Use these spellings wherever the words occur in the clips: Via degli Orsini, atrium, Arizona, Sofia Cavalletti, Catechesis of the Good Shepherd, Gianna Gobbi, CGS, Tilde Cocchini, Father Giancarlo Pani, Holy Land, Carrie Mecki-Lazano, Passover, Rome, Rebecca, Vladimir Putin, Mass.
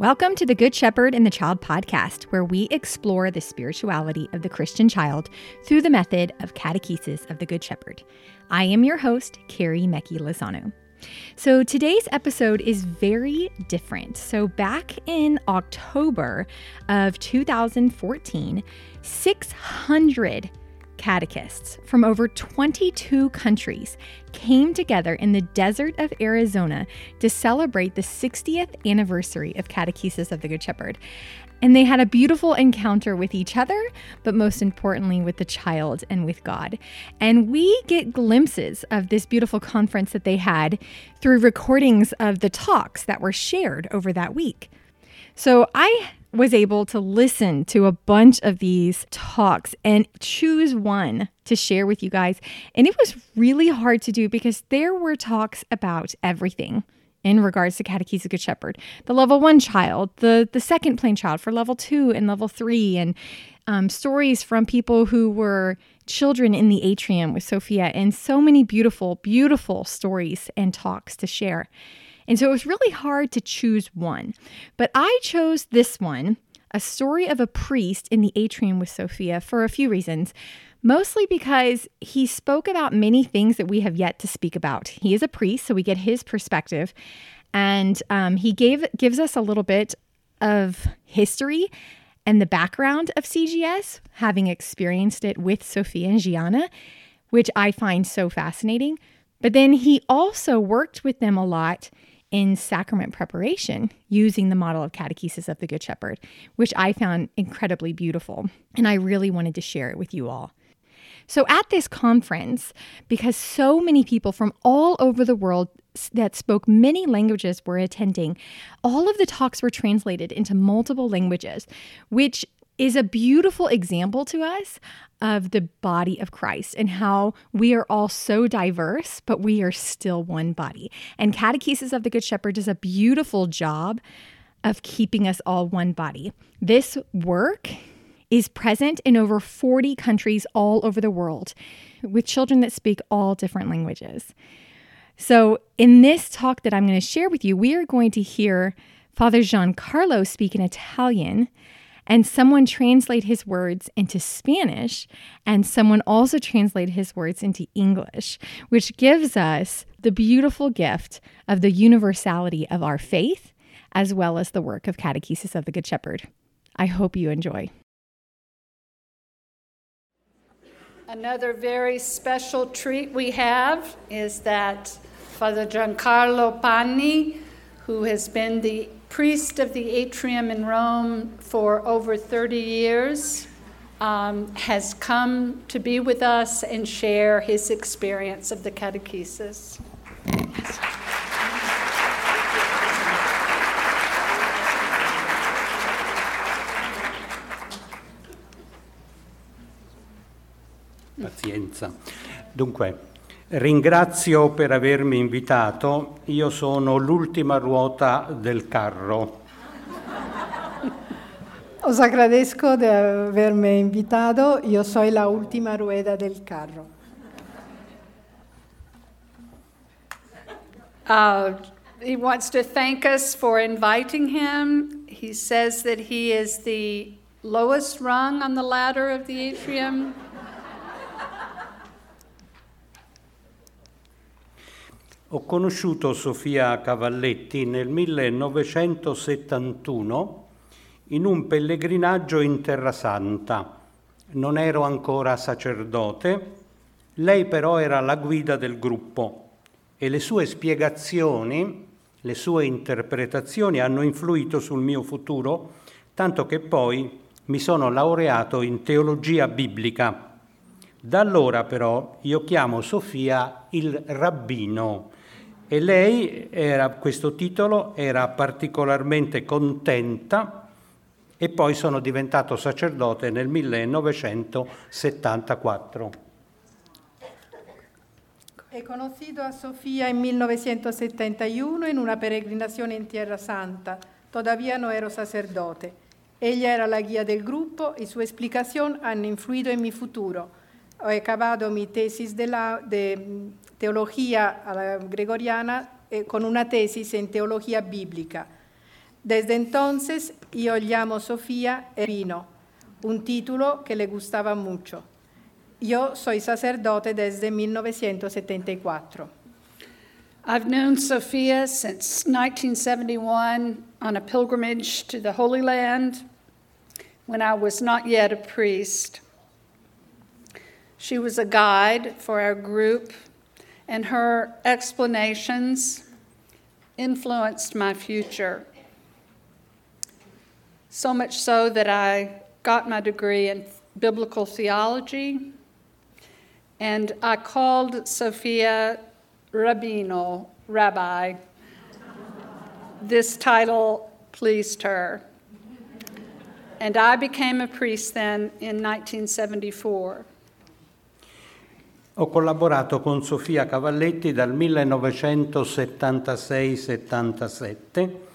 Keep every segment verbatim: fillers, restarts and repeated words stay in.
Welcome to the Good Shepherd and the Child podcast, where we explore the spirituality of the Christian child through the method of Catechesis of the Good Shepherd. I am your host, Carrie Mecki-Lazano. So today's episode is very different. So back in October of two thousand fourteen, six hundred catechists from over twenty-two countries came together in the desert of Arizona to celebrate the sixtieth anniversary of Catechesis of the Good Shepherd. And they had a beautiful encounter with each other, but most importantly with the child and with God. And we get glimpses of this beautiful conference that they had through recordings of the talks that were shared over that week. So I was able to listen to a bunch of these talks and choose one to share with you guys. And it was really hard to do because there were talks about everything in regards to Catechesis of the Good Shepherd. The level one child, the, the second plane child for level two and level three, and um, stories from people who were children in the atrium with Sofia, and so many beautiful, beautiful stories and talks to share. And so it was really hard to choose one, but I chose this one, a story of a priest in the atrium with Sofia, for a few reasons, mostly because he spoke about many things that we have yet to speak about. He is a priest, so we get his perspective, and um, he gave gives us a little bit of history and the background of C G S, having experienced it with Sofia and Gianna, which I find so fascinating. But then he also worked with them a lot in sacrament preparation using the model of Catechesis of the Good Shepherd, which I found incredibly beautiful, and I really wanted to share it with you all. So at this conference, because so many people from all over the world that spoke many languages were attending, all of the talks were translated into multiple languages, which is a beautiful example to us of the body of Christ and how we are all so diverse, but we are still one body. And Catechesis of the Good Shepherd does a beautiful job of keeping us all one body. This work is present in over forty countries all over the world with children that speak all different languages. So in this talk that I'm going to share with you, we are going to hear Father Giancarlo speak in Italian, and someone translate his words into Spanish, and someone also translate his words into English, which gives us the beautiful gift of the universality of our faith, as well as the work of Catechesis of the Good Shepherd. I hope you enjoy. Another very special treat we have is that Father Giancarlo Pani, who has been the priest of the atrium in Rome for over thirty years, um, has come to be with us and share his experience of the catechesis. Pazienza. Dunque, ringrazio per avermi invitato, io sono l'ultima ruota del carro. Os agradezco de haberme invitado, io soy la última rueda del carro. Uh, he wants to thank us for inviting him. He says that he is the lowest rung on the ladder of the atrium. Ho conosciuto Sofia Cavalletti nel millenovecentosettantuno in un pellegrinaggio in Terra Santa. Non ero ancora sacerdote, lei però era la guida del gruppo e le sue spiegazioni, le sue interpretazioni hanno influito sul mio futuro, tanto che poi mi sono laureato in teologia biblica. Da allora però io chiamo Sofia il rabbino. E lei, era, questo titolo, era particolarmente contenta e poi sono diventato sacerdote nel millenovecentosettantaquattro. Ho conosciuto a Sofia in millenovecentosettantuno in una peregrinazione in Terra Santa. Todavía no ero sacerdote. Ella era la guía del gruppo e sue explicazioni hanno influito in mi futuro. Ho acabado mi tesis de, la, de teología gregoriana eh, con una tesis en teología bíblica. Desde entonces yo llamo Sofía el vino, un título que le gustaba mucho. Yo soy sacerdote desde nineteen seventy-four. I've known Sofia since nineteen seventy-one on a pilgrimage to the Holy Land when I was not yet a priest. She was a guide for our group, and her explanations influenced my future, so much so that I got my degree in biblical theology, and I called Sofia Rabbino, Rabbi. This title pleased her, and I became a priest then in nineteen seventy-four. Ho collaborato con Sofia Cavalletti dal millenovecentosettantasei settantasette.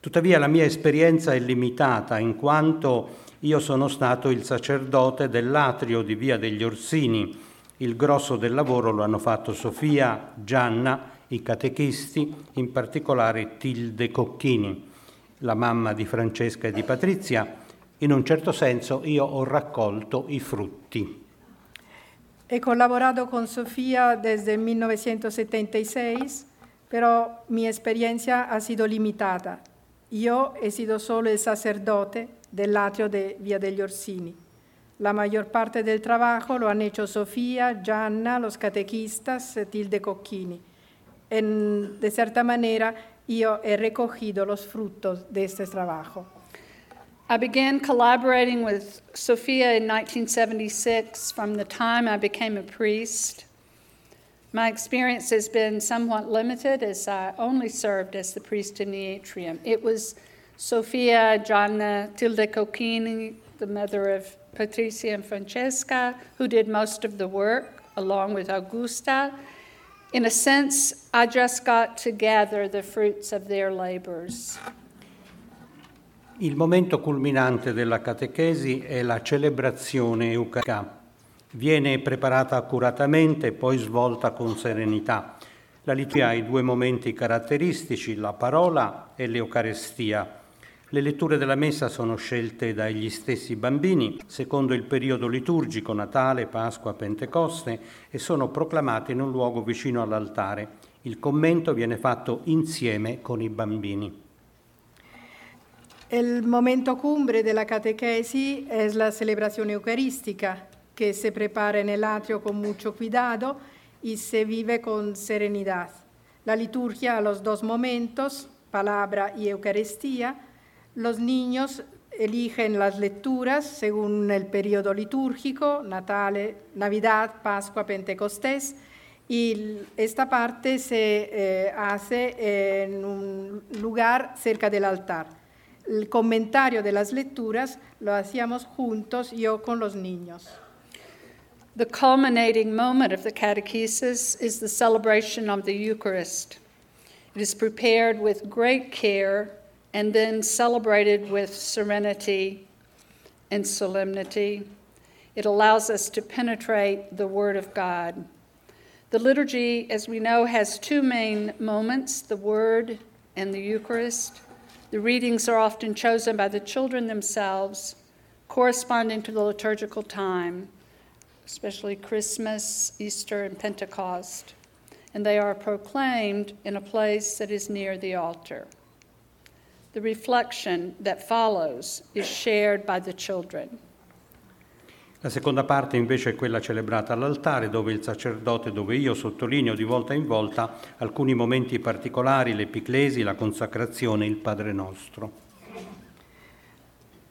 Tuttavia la mia esperienza è limitata, in quanto io sono stato il sacerdote dell'atrio di Via degli Orsini. Il grosso del lavoro lo hanno fatto Sofia, Gianna, i catechisti, in particolare Tilde Cocchini, la mamma di Francesca e di Patrizia. In un certo senso io ho raccolto i frutti. He colaborado con Sofía desde mil novecientos setenta y seis, pero mi experiencia ha sido limitada. Yo he sido solo el sacerdote del atrio de Via degli Orsini. La mayor parte del trabajo lo han hecho Sofía, Gianna, los catequistas, Tilde Cocchini. En, de cierta manera, yo he recogido los frutos de este trabajo. I began collaborating with Sofia in nineteen seventy-six from the time I became a priest. My experience has been somewhat limited as I only served as the priest in the atrium. It was Sofia, Gianna, Tilde Cocchini, the mother of Patrizia and Francesca, who did most of the work along with Augusta. In a sense, I just got to gather the fruits of their labors. Il momento culminante della catechesi è la celebrazione eucaristica. Viene preparata accuratamente e poi svolta con serenità. La liturgia ha i due momenti caratteristici, la parola e l'Eucaristia. Le letture della messa sono scelte dagli stessi bambini, secondo il periodo liturgico, Natale, Pasqua, Pentecoste, e sono proclamate in un luogo vicino all'altare. Il commento viene fatto insieme con i bambini. El momento cumbre de la catequesis es la celebración eucarística, que se prepara en el atrio con mucho cuidado y se vive con serenidad. La liturgia a los dos momentos, palabra y Eucaristía, los niños eligen las lecturas según el periodo litúrgico, Natale, Navidad, Pascua, Pentecostés, y esta parte se eh, hace en un lugar cerca del altar. El comentario de las lecturas lo hacíamos juntos, yo con los niños. The culminating moment of the catechesis is the celebration of the Eucharist. It is prepared with great care and then celebrated with serenity and solemnity. It allows us to penetrate the Word of God. The liturgy, as we know, has two main moments, the Word and the Eucharist. The readings are often chosen by the children themselves, corresponding to the liturgical time, especially Christmas, Easter, and Pentecost, and they are proclaimed in a place that is near the altar. The reflection that follows is shared by the children. La seconda parte invece è quella celebrata all'altare, dove il sacerdote, dove io sottolineo di volta in volta alcuni momenti particolari, l'epiclesi, la consacrazione, il Padre Nostro.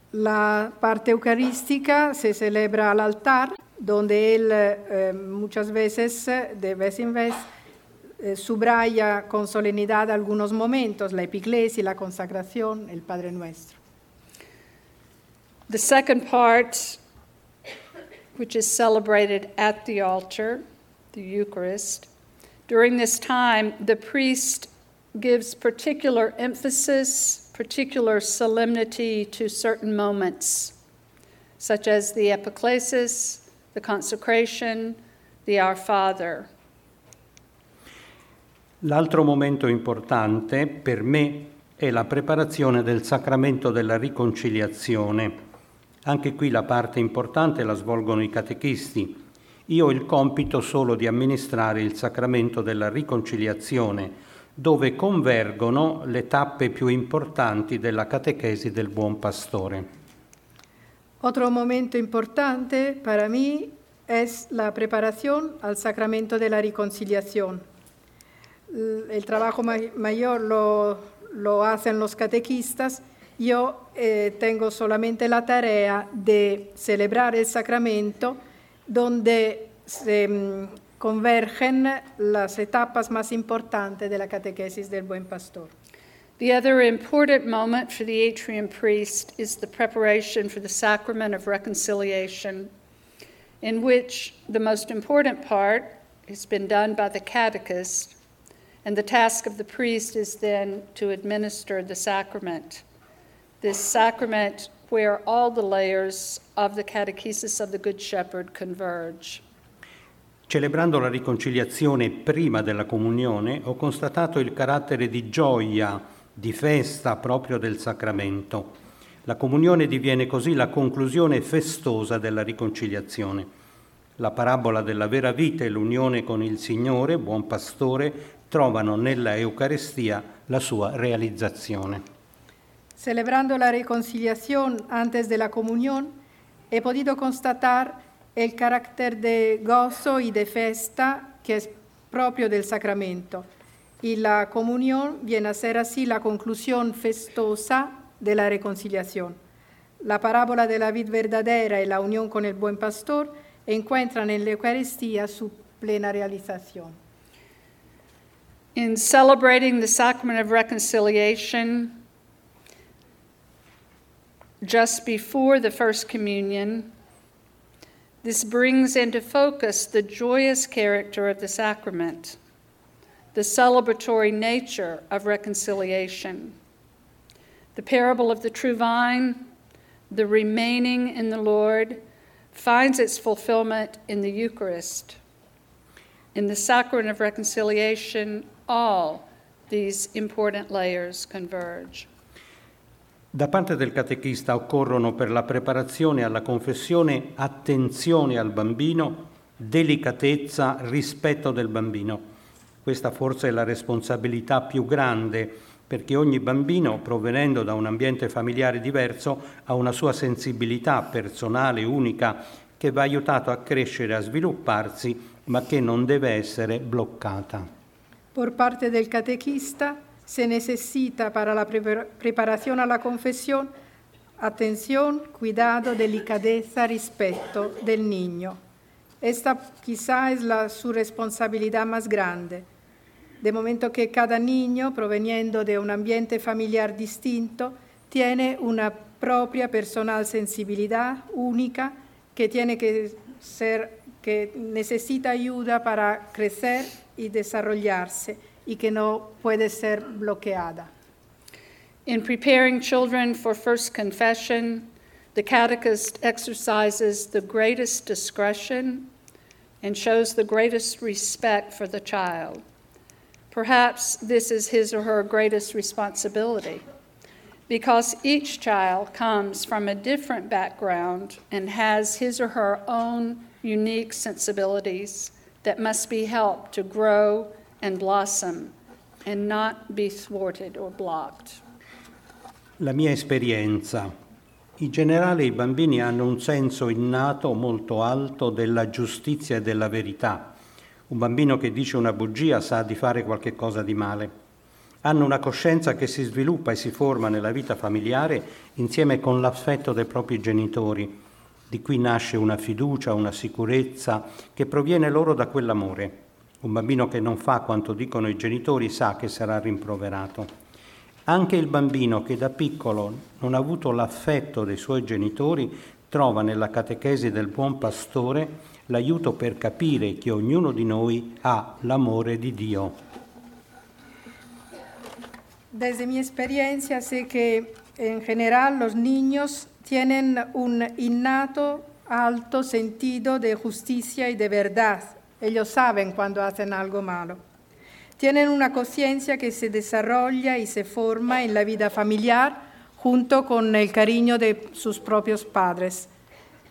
La parte eucaristica se celebra all'altar, donde él eh, muchas veces, de vez en vez, eh, subraya con solemnidad algunos momentos, la epiclesi, la consacración, el Padre Nuestro. The second part, which is celebrated at the altar, the Eucharist. During this time, the priest gives particular emphasis, particular solemnity to certain moments, such as the epiclesis, the consecration, the Our Father. L'altro momento importante per me è la preparazione del sacramento della riconciliazione. Anche qui la parte importante la svolgono i catechisti. Io ho il compito solo di amministrare il sacramento della riconciliazione, dove convergono le tappe più importanti della catechesi del buon pastore. Otro momento importante para mí es la preparación al sacramento de la reconciliación. El trabajo mayor lo, lo hacen los catequistas. Yo eh, tengo solamente la tarea de celebrar el sacramento donde se convergen las etapas más importantes de la catequesis del buen pastor. The other important moment for the atrium priest is the preparation for the sacrament of reconciliation, in which the most important part has been done by the catechist, and the task of the priest is then to administer the sacrament. This sacrament where all the layers of the Catechesis of the Good Shepherd converge. Celebrando la riconciliazione prima della comunione, ho constatato il carattere di gioia, di festa proprio del sacramento. La comunione diviene così la conclusione festosa della riconciliazione. La parabola della vera vita e l'unione con il Signore, buon pastore, trovano nella Eucaristia la sua realizzazione. Celebrando la reconciliación antes de la comunión, he podido constatar el carácter de gozo y de festa que es propio del sacramento. Y la comunión viene a ser así la conclusión festosa de la reconciliación. La parábola de la vid verdadera y la unión con el buen pastor encuentran en la Eucaristía su plena realización. In celebrating the sacrament of reconciliation, just before the First Communion, this brings into focus the joyous character of the sacrament, the celebratory nature of reconciliation. The parable of the true vine, the remaining in the Lord, finds its fulfillment in the Eucharist. In the sacrament of reconciliation, all these important layers converge. Da parte del catechista occorrono per la preparazione alla confessione attenzione al bambino, delicatezza, rispetto del bambino. Questa forse è la responsabilità più grande, perché ogni bambino, provenendo da un ambiente familiare diverso, ha una sua sensibilità personale unica che va aiutato a crescere, a svilupparsi, ma che non deve essere bloccata. Por parte del catechista se necesita para la preparación a la confesión atención, cuidado, delicadeza, respeto del niño. Esta quizá es la, su responsabilidad más grande. De momento que cada niño, proveniendo de un ambiente familiar distinto, tiene una propia personal sensibilidad única que tiene que ser, que necesita ayuda para crecer y desarrollarse y que no puede ser bloqueada. In preparing children for first confession, the catechist exercises the greatest discretion and shows the greatest respect for the child. Perhaps this is his or her greatest responsibility, because each child comes from a different background and has his or her own unique sensibilities that must be helped to grow and blossom and not be thwarted or blocked. La mia esperienza. In generale i bambini hanno un senso innato molto alto della giustizia e della verità. Un bambino che dice una bugia sa di fare qualche cosa di male. Hanno una coscienza che si sviluppa e si forma nella vita familiare insieme con l'affetto dei propri genitori. Di qui nasce una fiducia, una sicurezza che proviene loro da quell'amore. Un bambino che non fa quanto dicono i genitori sa che sarà rimproverato. Anche il bambino che da piccolo non ha avuto l'affetto dei suoi genitori trova nella catechesi del buon pastore l'aiuto per capire che ognuno di noi ha l'amore di Dio. Desde mi experiencia sé que en general los niños tienen un innato alto sentido de justicia y de verdad. Ellos saben cuando hacen algo malo. tienen una conciencia que se desarrolla y se forma en la vida familiar junto con el cariño de sus propios padres.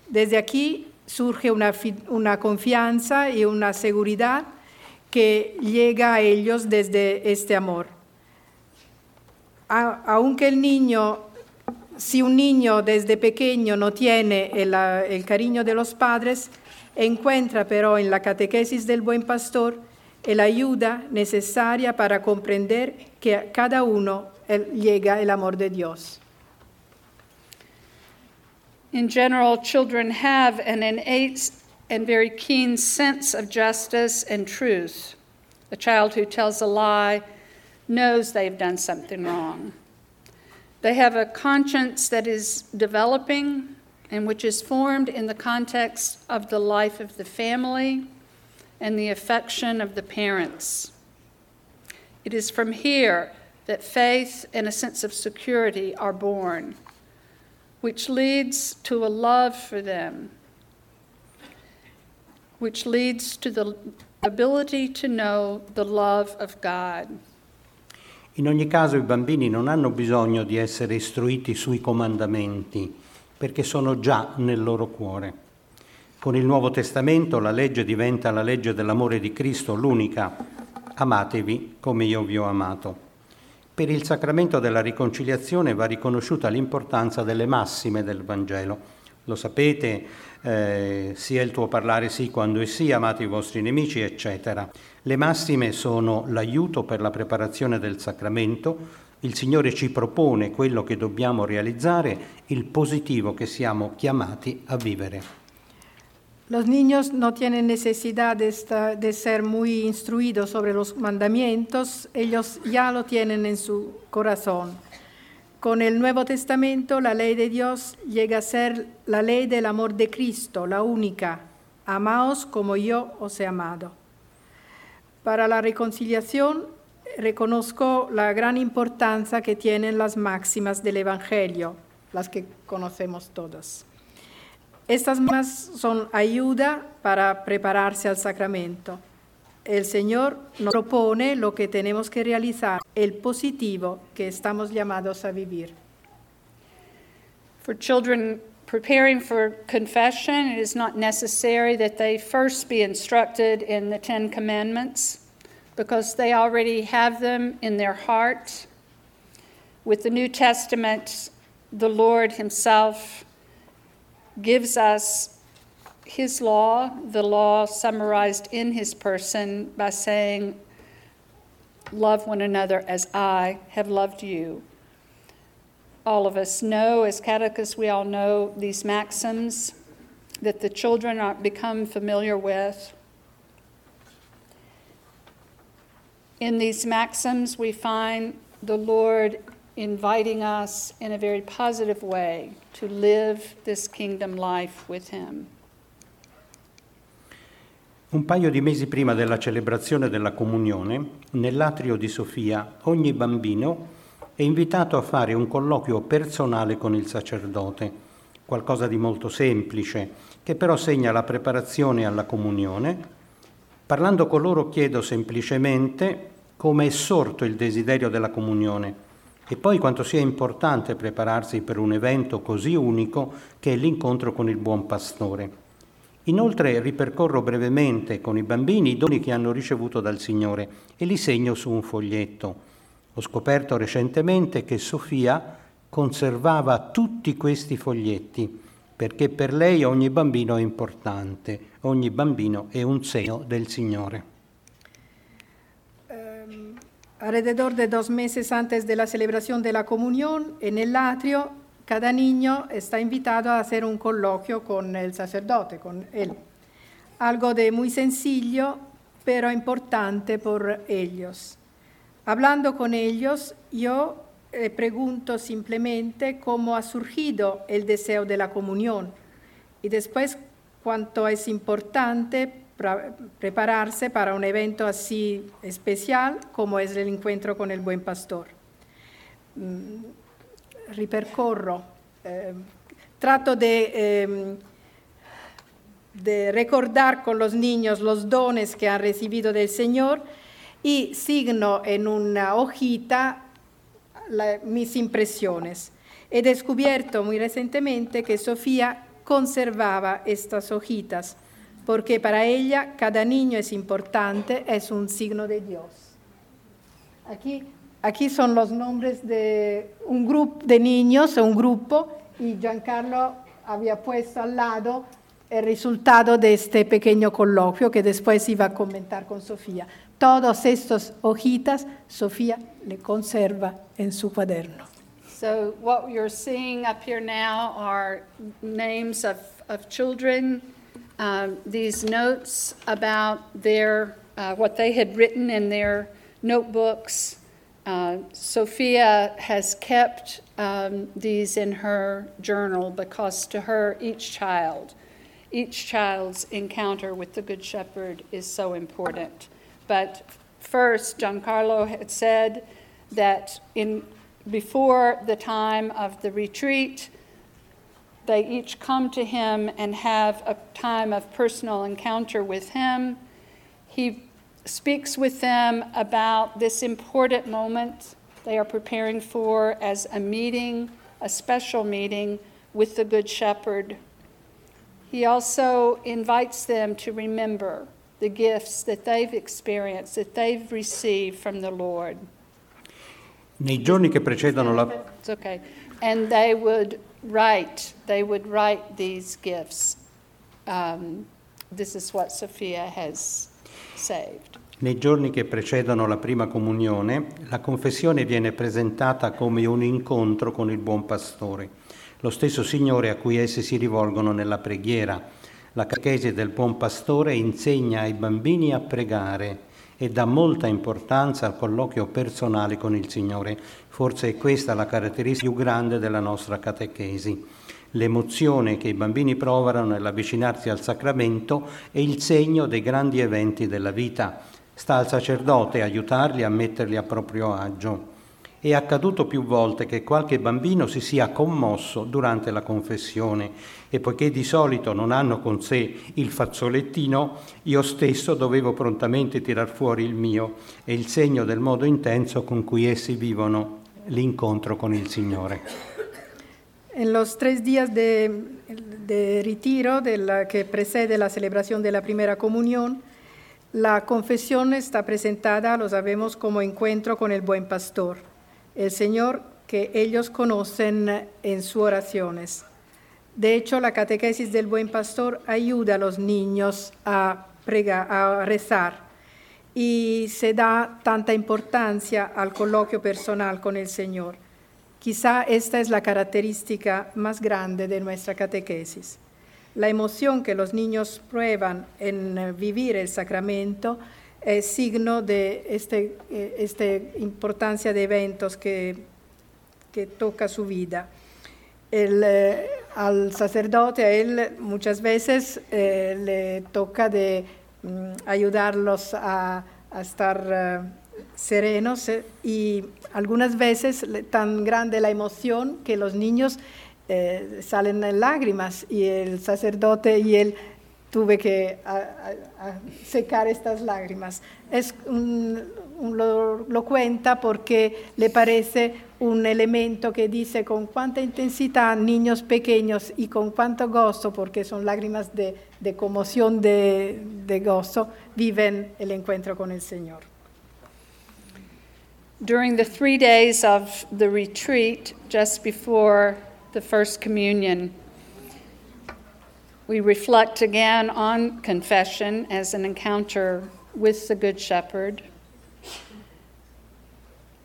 Desde aquí surge una, una confianza y una seguridad que llega a ellos desde este amor. A, aunque el niño, si un niño desde pequeño no tiene el, el cariño de los padres, encuentra pero en la catequesis del buen pastor la ayuda necesaria para comprender que a cada uno llega el amor de Dios. In general, children have an innate and very keen sense of justice and truth. A child who tells a lie knows they've done something wrong. They have a conscience that is developing and which is formed in the context of the life of the family and the affection of the parents. It is from here that faith and a sense of security are born, which leads to a love for them, which leads to the ability to know the love of God. In ogni caso, i bambini non hanno bisogno di essere istruiti sui comandamenti, perché sono già nel loro cuore. Con il Nuovo Testamento la legge diventa la legge dell'amore di Cristo, l'unica. Amatevi come io vi ho amato. Per il sacramento della riconciliazione va riconosciuta l'importanza delle massime del Vangelo. Lo sapete, eh, sia il tuo parlare sì quando è sì, amate i vostri nemici, eccetera. Le massime sono l'aiuto per la preparazione del sacramento. Il Signore ci propone quello che dobbiamo realizzare, il positivo che siamo chiamati a vivere. Los niños no tienen necesidad de, estar, de ser muy instruidos sobre los mandamientos, ellos ya lo tienen en su corazón. Con el Nuevo Testamento, la ley de Dios llega a ser la ley del amor de Cristo, la única. Amaos como yo os he amado. Para la reconciliación, reconozco la gran importancia que tienen las máximas del Evangelio, las que conocemos todas. Estas más son ayuda para prepararse al sacramento. El Señor nos propone lo que tenemos que realizar, el positivo que estamos llamados a vivir. For children preparing for confession, it is not necessary that they first be instructed in the Ten Commandments, because they already have them in their heart. With the New Testament, the Lord himself gives us his law, the law summarized in his person by saying, love one another as I have loved you. All of us know, as catechists, we all know these maxims that the children are become familiar with. In these maxims, we find the Lord inviting us in a very positive way to live this kingdom life with him. Un paio di mesi prima della celebrazione della comunione, nell'atrio di Sofia, ogni bambino è invitato a fare un colloquio personale con il sacerdote, qualcosa di molto semplice, che però segna la preparazione alla comunione. Parlando con loro chiedo semplicemente come è sorto il desiderio della comunione, e poi quanto sia importante prepararsi per un evento così unico che è l'incontro con il buon pastore. Inoltre ripercorro brevemente con i bambini i doni che hanno ricevuto dal Signore e li segno su un foglietto. Ho scoperto recentemente che Sofia conservava tutti questi foglietti, perché per lei ogni bambino è importante, ogni bambino è un segno del Signore. Alrededor de dos meses antes de la celebración de la comunión, en el atrio, cada niño está invitado a hacer un coloquio con el sacerdote, con él. Algo de muy sencillo, pero importante por ellos. Hablando con ellos, yo eh, pregunto simplemente cómo ha surgido el deseo de la comunión y después cuánto es importante prepararse para un evento así especial como es el encuentro con el buen pastor. Ripercorro, eh, trato de, eh, de recordar con los niños los dones que han recibido del Señor y signo en una hojita la, mis impresiones. He descubierto muy recientemente que Sofía conservaba estas hojitas, porque para ella cada niño es importante, es un signo de Dios. Aquí, aquí son los nombres de un grupo de niños, un grupo, y Giancarlo había puesto al lado el resultado de este pequeño coloquio que después iba a comentar con Sofía. Todos estos hojitas Sofía le conserva en su cuaderno. So what you're seeing up here now are names of, of children, um, these notes about their, uh, what they had written in their notebooks. Uh, Sofia has kept um, these in her journal because to her each child, each child's encounter with the Good Shepherd is so important. But first, Giancarlo had said that in before the time of the retreat, they each come to him and have a time of personal encounter with him. He speaks with them about this important moment they are preparing for as a meeting, a special meeting with the Good Shepherd. He also invites them to remember the gifts that they've experienced, that they've received from the Lord. Nei giorni che precedono la It's okay. And they would write, they would write these gifts. Um, this is what Sofia has saved. Nei giorni che precedono la prima comunione, la confessione viene presentata come un incontro con il buon pastore, lo stesso Signore a cui essi si rivolgono nella preghiera. La catechesi del buon pastore insegna ai bambini a pregare e dà molta importanza al colloquio personale con il Signore. Forse è questa la caratteristica più grande della nostra catechesi. L'emozione che i bambini provano nell'avvicinarsi al sacramento è il segno dei grandi eventi della vita. Sta al sacerdote aiutarli a metterli a proprio agio. È accaduto più volte che qualche bambino si sia commosso durante la confessione e poiché di solito non hanno con sé il fazzolettino, io stesso dovevo prontamente tirar fuori il mio, e il segno del modo intenso con cui essi vivono l'incontro con il Signore. En los tres días de, de retiro del, que precede la celebración de la primera comunión, la confesión está presentada, lo sabemos, como encuentro con el buen pastor, el Señor que ellos conocen en sus oraciones. De hecho, la catequesis del buen pastor ayuda a los niños a pregar, a rezar, y se da tanta importancia al coloquio personal con el Señor. Quizá esta es la característica más grande de nuestra catequesis. La emoción que los niños prueban en vivir el sacramento es signo de este, este importancia de eventos que, que toca su vida. El, eh, al sacerdote, a él muchas veces eh, le toca de mm, ayudarlos a, a estar uh, serenos eh, y algunas veces tan grande la emoción que los niños eh, salen en lágrimas y el sacerdote y él tuve que a, a, a secar estas lágrimas. Es un, un, lo, lo cuenta porque le parece un elemento que dice con cuánta intensidad niños pequeños y con cuánto gozo, porque son lágrimas de, de conmoción, de, de gozo, viven el encuentro con el Señor. During the three days of the retreat, just before the First Communion, we reflect again on confession as an encounter with the Good Shepherd,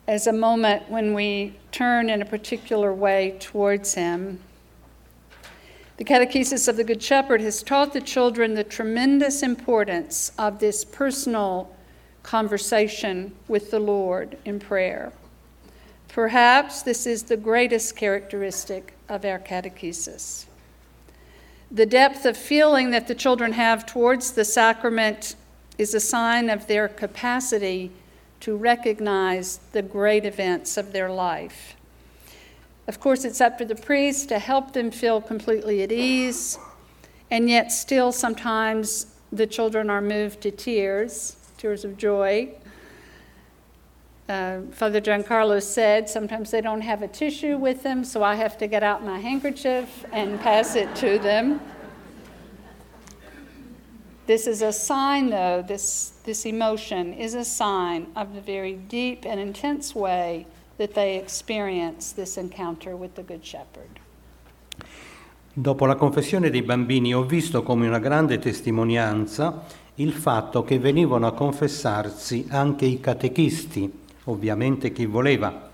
as a moment when we turn in a particular way towards him. The Catechesis of the Good Shepherd has taught the children the tremendous importance of this personal conversation with the Lord in prayer. Perhaps this is the greatest characteristic of our catechesis. The depth of feeling that the children have towards the sacrament is a sign of their capacity to recognize the great events of their life. Of course, it's up to the priest to help them feel completely at ease, and yet still sometimes the children are moved to tears, tears of joy, uh, Father Giancarlo said, sometimes they don't have a tissue with them, so I have to get out my handkerchief and pass it to them. This is a sign, though, this, this emotion is a sign of the very deep and intense way that they experience this encounter with the Good Shepherd. Dopo la confessione dei bambini ho visto come una grande testimonianza il fatto che venivano a confessarsi anche i catechisti, ovviamente chi voleva,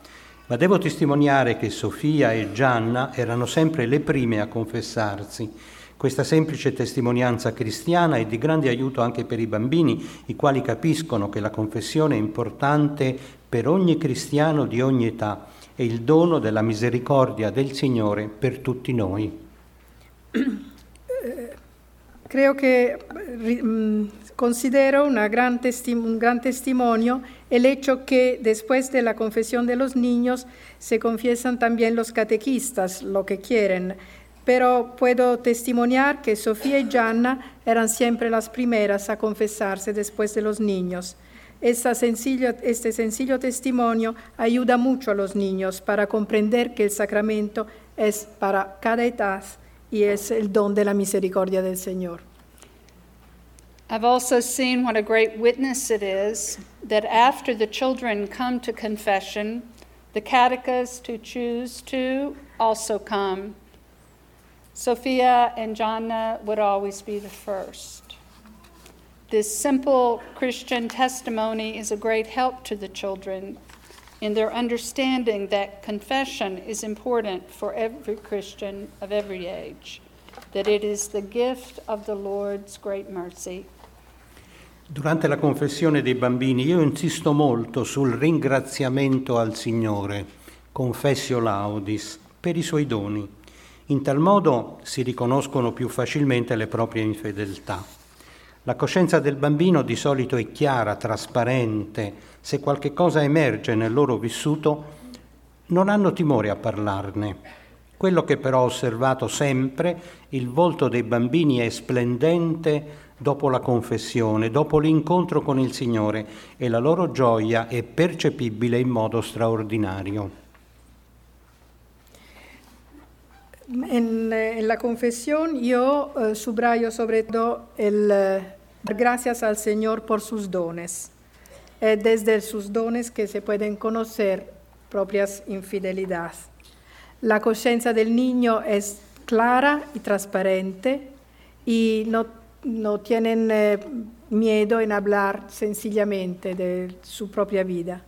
ma devo testimoniare che Sofia e Gianna erano sempre le prime a confessarsi. Questa semplice testimonianza cristiana è di grande aiuto anche per i bambini, i quali capiscono che la confessione è importante per ogni cristiano di ogni età e il dono della misericordia del Signore per tutti noi. Creo che considero una gran testi- un gran testimonio el hecho que después de la confesión de los niños se confiesan también los catequistas lo que quieren, pero puedo testimoniar que Sofía y Gianna eran siempre las primeras a confesarse después de los niños. Esta sencillo, este sencillo testimonio ayuda mucho a los niños para comprender que el sacramento es para cada edad y es el don de la misericordia del Señor. I've also seen what a great witness it is that after the children come to confession, the catechists who choose to also come. Sofia and Gianna would always be the first. This simple Christian testimony is a great help to the children in their understanding that confession is important for every Christian of every age, that it is the gift of the Lord's great mercy. Durante la confessione dei bambini io insisto molto sul ringraziamento al Signore, confessio laudis, per i suoi doni. In tal modo si riconoscono più facilmente le proprie infedeltà. La coscienza del bambino di solito è chiara, trasparente. Se qualche cosa emerge nel loro vissuto, non hanno timore a parlarne. Quello che però ho osservato sempre, il volto dei bambini è splendente dopo la confessione, dopo l'incontro con il Signore, e la loro gioia è percepibile in modo straordinario. En, en la confesión yo eh, subrayo sobre todo el eh, dar gracias al Señor por sus dones. Eh, desde sus dones que se pueden conocer propias infidelidades. La conciencia del niño es clara y transparente y no, no tienen eh, miedo en hablar sencillamente de su propia vida.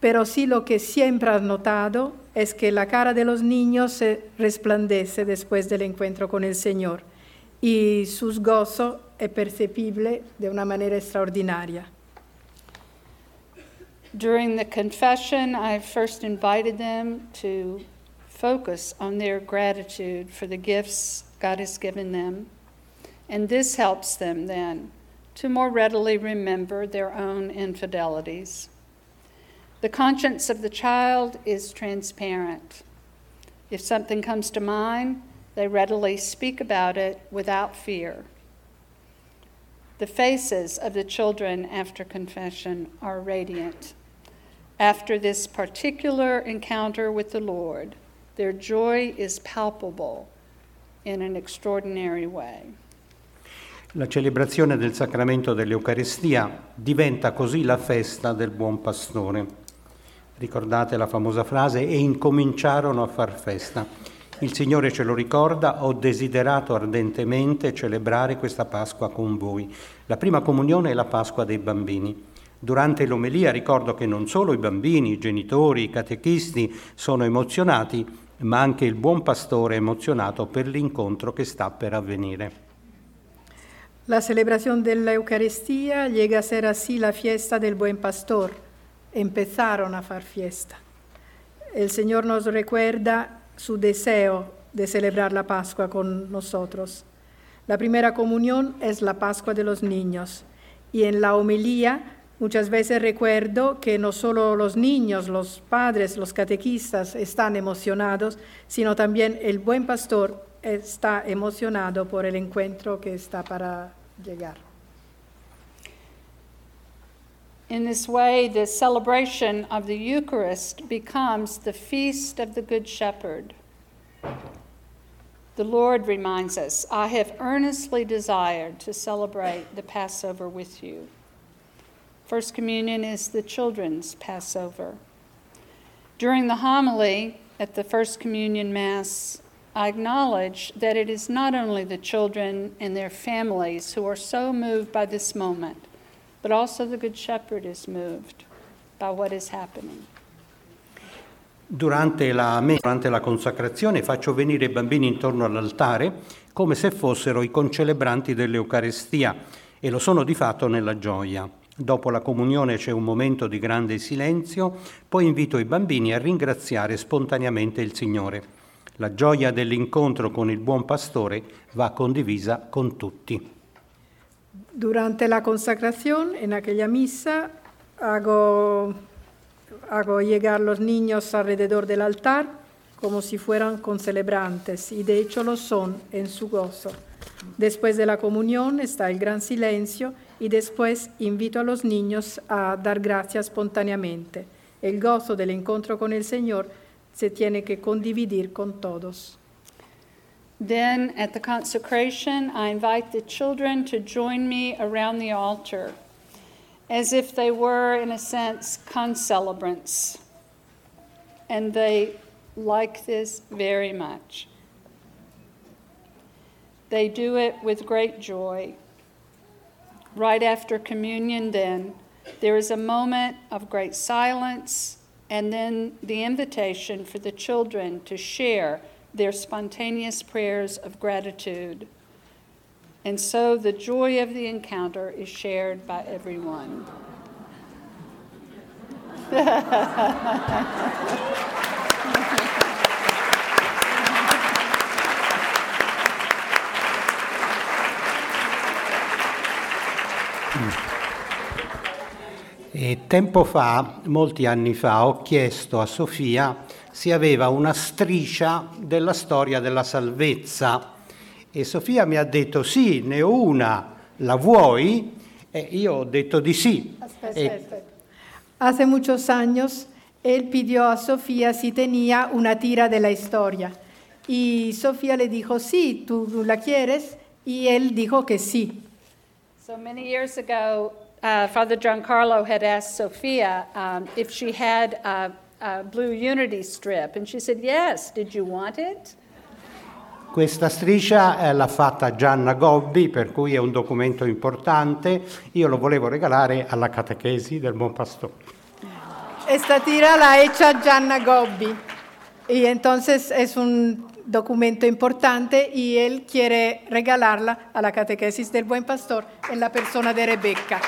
Pero sí lo que siempre has notado es que la cara de los niños se resplandece después del encuentro con el Señor y su gozo es perceptible de una manera extraordinaria. During the confession, I first invited them to focus on their gratitude for the gifts God has given them, and this helps them then to more readily remember their own infidelities. The conscience of the child is transparent. If something comes to mind, they readily speak about it without fear. The faces of the children after confession are radiant. After this particular encounter with the Lord, their joy is palpable in an extraordinary way. La celebrazione del sacramento dell'Eucaristia diventa così la festa del buon pastore. Ricordate la famosa frase, e incominciarono a far festa. Il Signore ce lo ricorda, ho desiderato ardentemente celebrare questa Pasqua con voi. La prima comunione è la Pasqua dei bambini. Durante l'omelia ricordo che non solo i bambini, i genitori, i catechisti sono emozionati, ma anche il buon pastore è emozionato per l'incontro che sta per avvenire. La celebrazione dell'Eucaristia llega a ser así la fiesta del buen pastor. Empezaron a far fiesta. El Señor nos recuerda su deseo de celebrar la Pascua con nosotros. La primera comunión es la Pascua de los niños. Y en la homilía muchas veces recuerdo que no solo los niños, los padres, los catequistas están emocionados, sino también el buen pastor está emocionado por el encuentro que está para llegar. In this way, the celebration of the Eucharist becomes the feast of the Good Shepherd. The Lord reminds us, I have earnestly desired to celebrate the Passover with you. First Communion is the children's Passover. During the homily at the First Communion Mass, I acknowledge that it is not only the children and their families who are so moved by this moment, but also the Good Shepherd is moved by what is happening. Durante la, durante la consacrazione faccio venire i bambini intorno all'altare come se fossero i concelebranti dell'Eucarestia, e lo sono di fatto nella gioia. Dopo la comunione c'è un momento di grande silenzio, poi invito i bambini a ringraziare spontaneamente il Signore. La gioia dell'incontro con il buon pastore va condivisa con tutti. Durante la consacración, en aquella misa, hago Hago llegar los niños alrededor del altar como si fueran concelebrantes, y de hecho lo son en su gozo. Después de la comunión está el gran silencio, y después invito a los niños a dar gracias espontáneamente. El gozo del encuentro con el Señor se tiene que condividir con todos. Then at the consecration, I invite the children to join me around the altar, as if they were, in a sense, concelebrants. And they like this very much. They do it with great joy. Right after communion, then, there is a moment of great silence, and then the invitation for the children to share their spontaneous prayers of gratitude. And so the joy of the encounter is shared by everyone. E tempo fa, molti anni fa, ho chiesto a Sofia se aveva una striscia della storia della salvezza. E Sofia mi ha detto sì, ne ho una, la vuoi? E io ho detto di sì. Aspetta, e... aspetta. Hace muchos años él pidió a Sofía si tenía una tira de la historia. Y Sofía le dijo, sí, ¿tú la quieres? Y él dijo que sí. So many years ago, uh, Father Giancarlo had asked Sofia um, if she had a, a blue unity strip. And she said, yes, did you want it? Questa striscia l'ha fatta Gianna Gobbi, per cui è un documento importante. Io lo volevo regalare alla Catechesi del Buon Pastore. Esta tira la hecha Gianna Gobbi. Y entonces es un documento importante y él quiere regalarla alla Catechesis del Buen Pastor en la persona de Rebecca.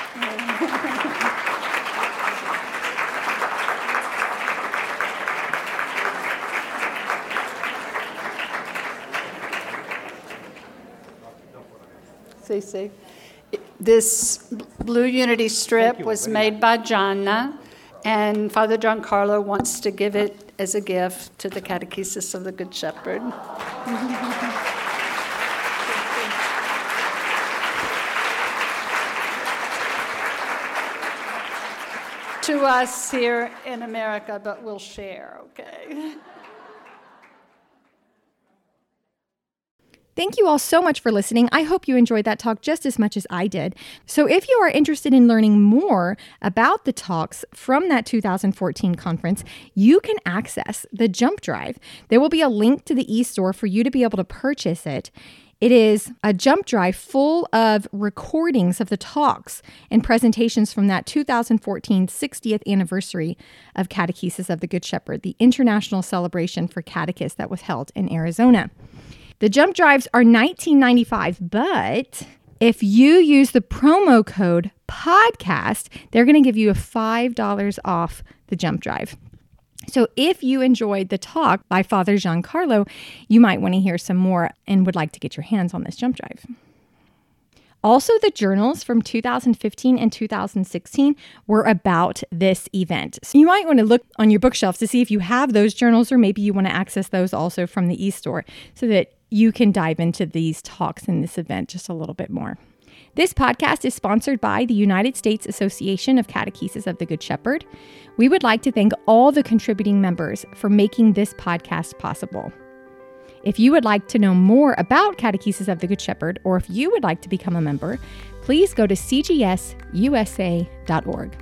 This blue unity strip was made by Gianna, and Father Giancarlo wants to give it as a gift to the Catechesis of the Good Shepherd. To us here in America, but we'll share, okay? Thank you all so much for listening. I hope you enjoyed that talk just as much as I did. So if you are interested in learning more about the talks from that two thousand fourteen conference, you can access the Jump Drive. There will be a link to the e-store for you to be able to purchase it. It is a Jump Drive full of recordings of the talks and presentations from that two thousand fourteen sixtieth anniversary of Catechesis of the Good Shepherd, the international celebration for catechists that was held in Arizona. The Jump Drives are nineteen dollars and ninety-five cents, but if you use the promo code PODCAST, they're going to give you a five dollars off the Jump Drive. So if you enjoyed the talk by Father Giancarlo, you might want to hear some more and would like to get your hands on this Jump Drive. Also, the journals from two thousand fifteen and two thousand sixteen were about this event. So you might want to look on your bookshelves to see if you have those journals, or maybe you want to access those also from the e-store so that you can dive into these talks and this event just a little bit more. This podcast is sponsored by the United States Association of Catechesis of the Good Shepherd. We would like to thank all the contributing members for making this podcast possible. If you would like to know more about Catechesis of the Good Shepherd, or if you would like to become a member, please go to c g s u s a dot org.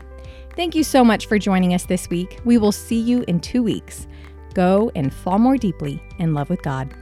Thank you so much for joining us this week. We will see you in two weeks. Go and fall more deeply in love with God.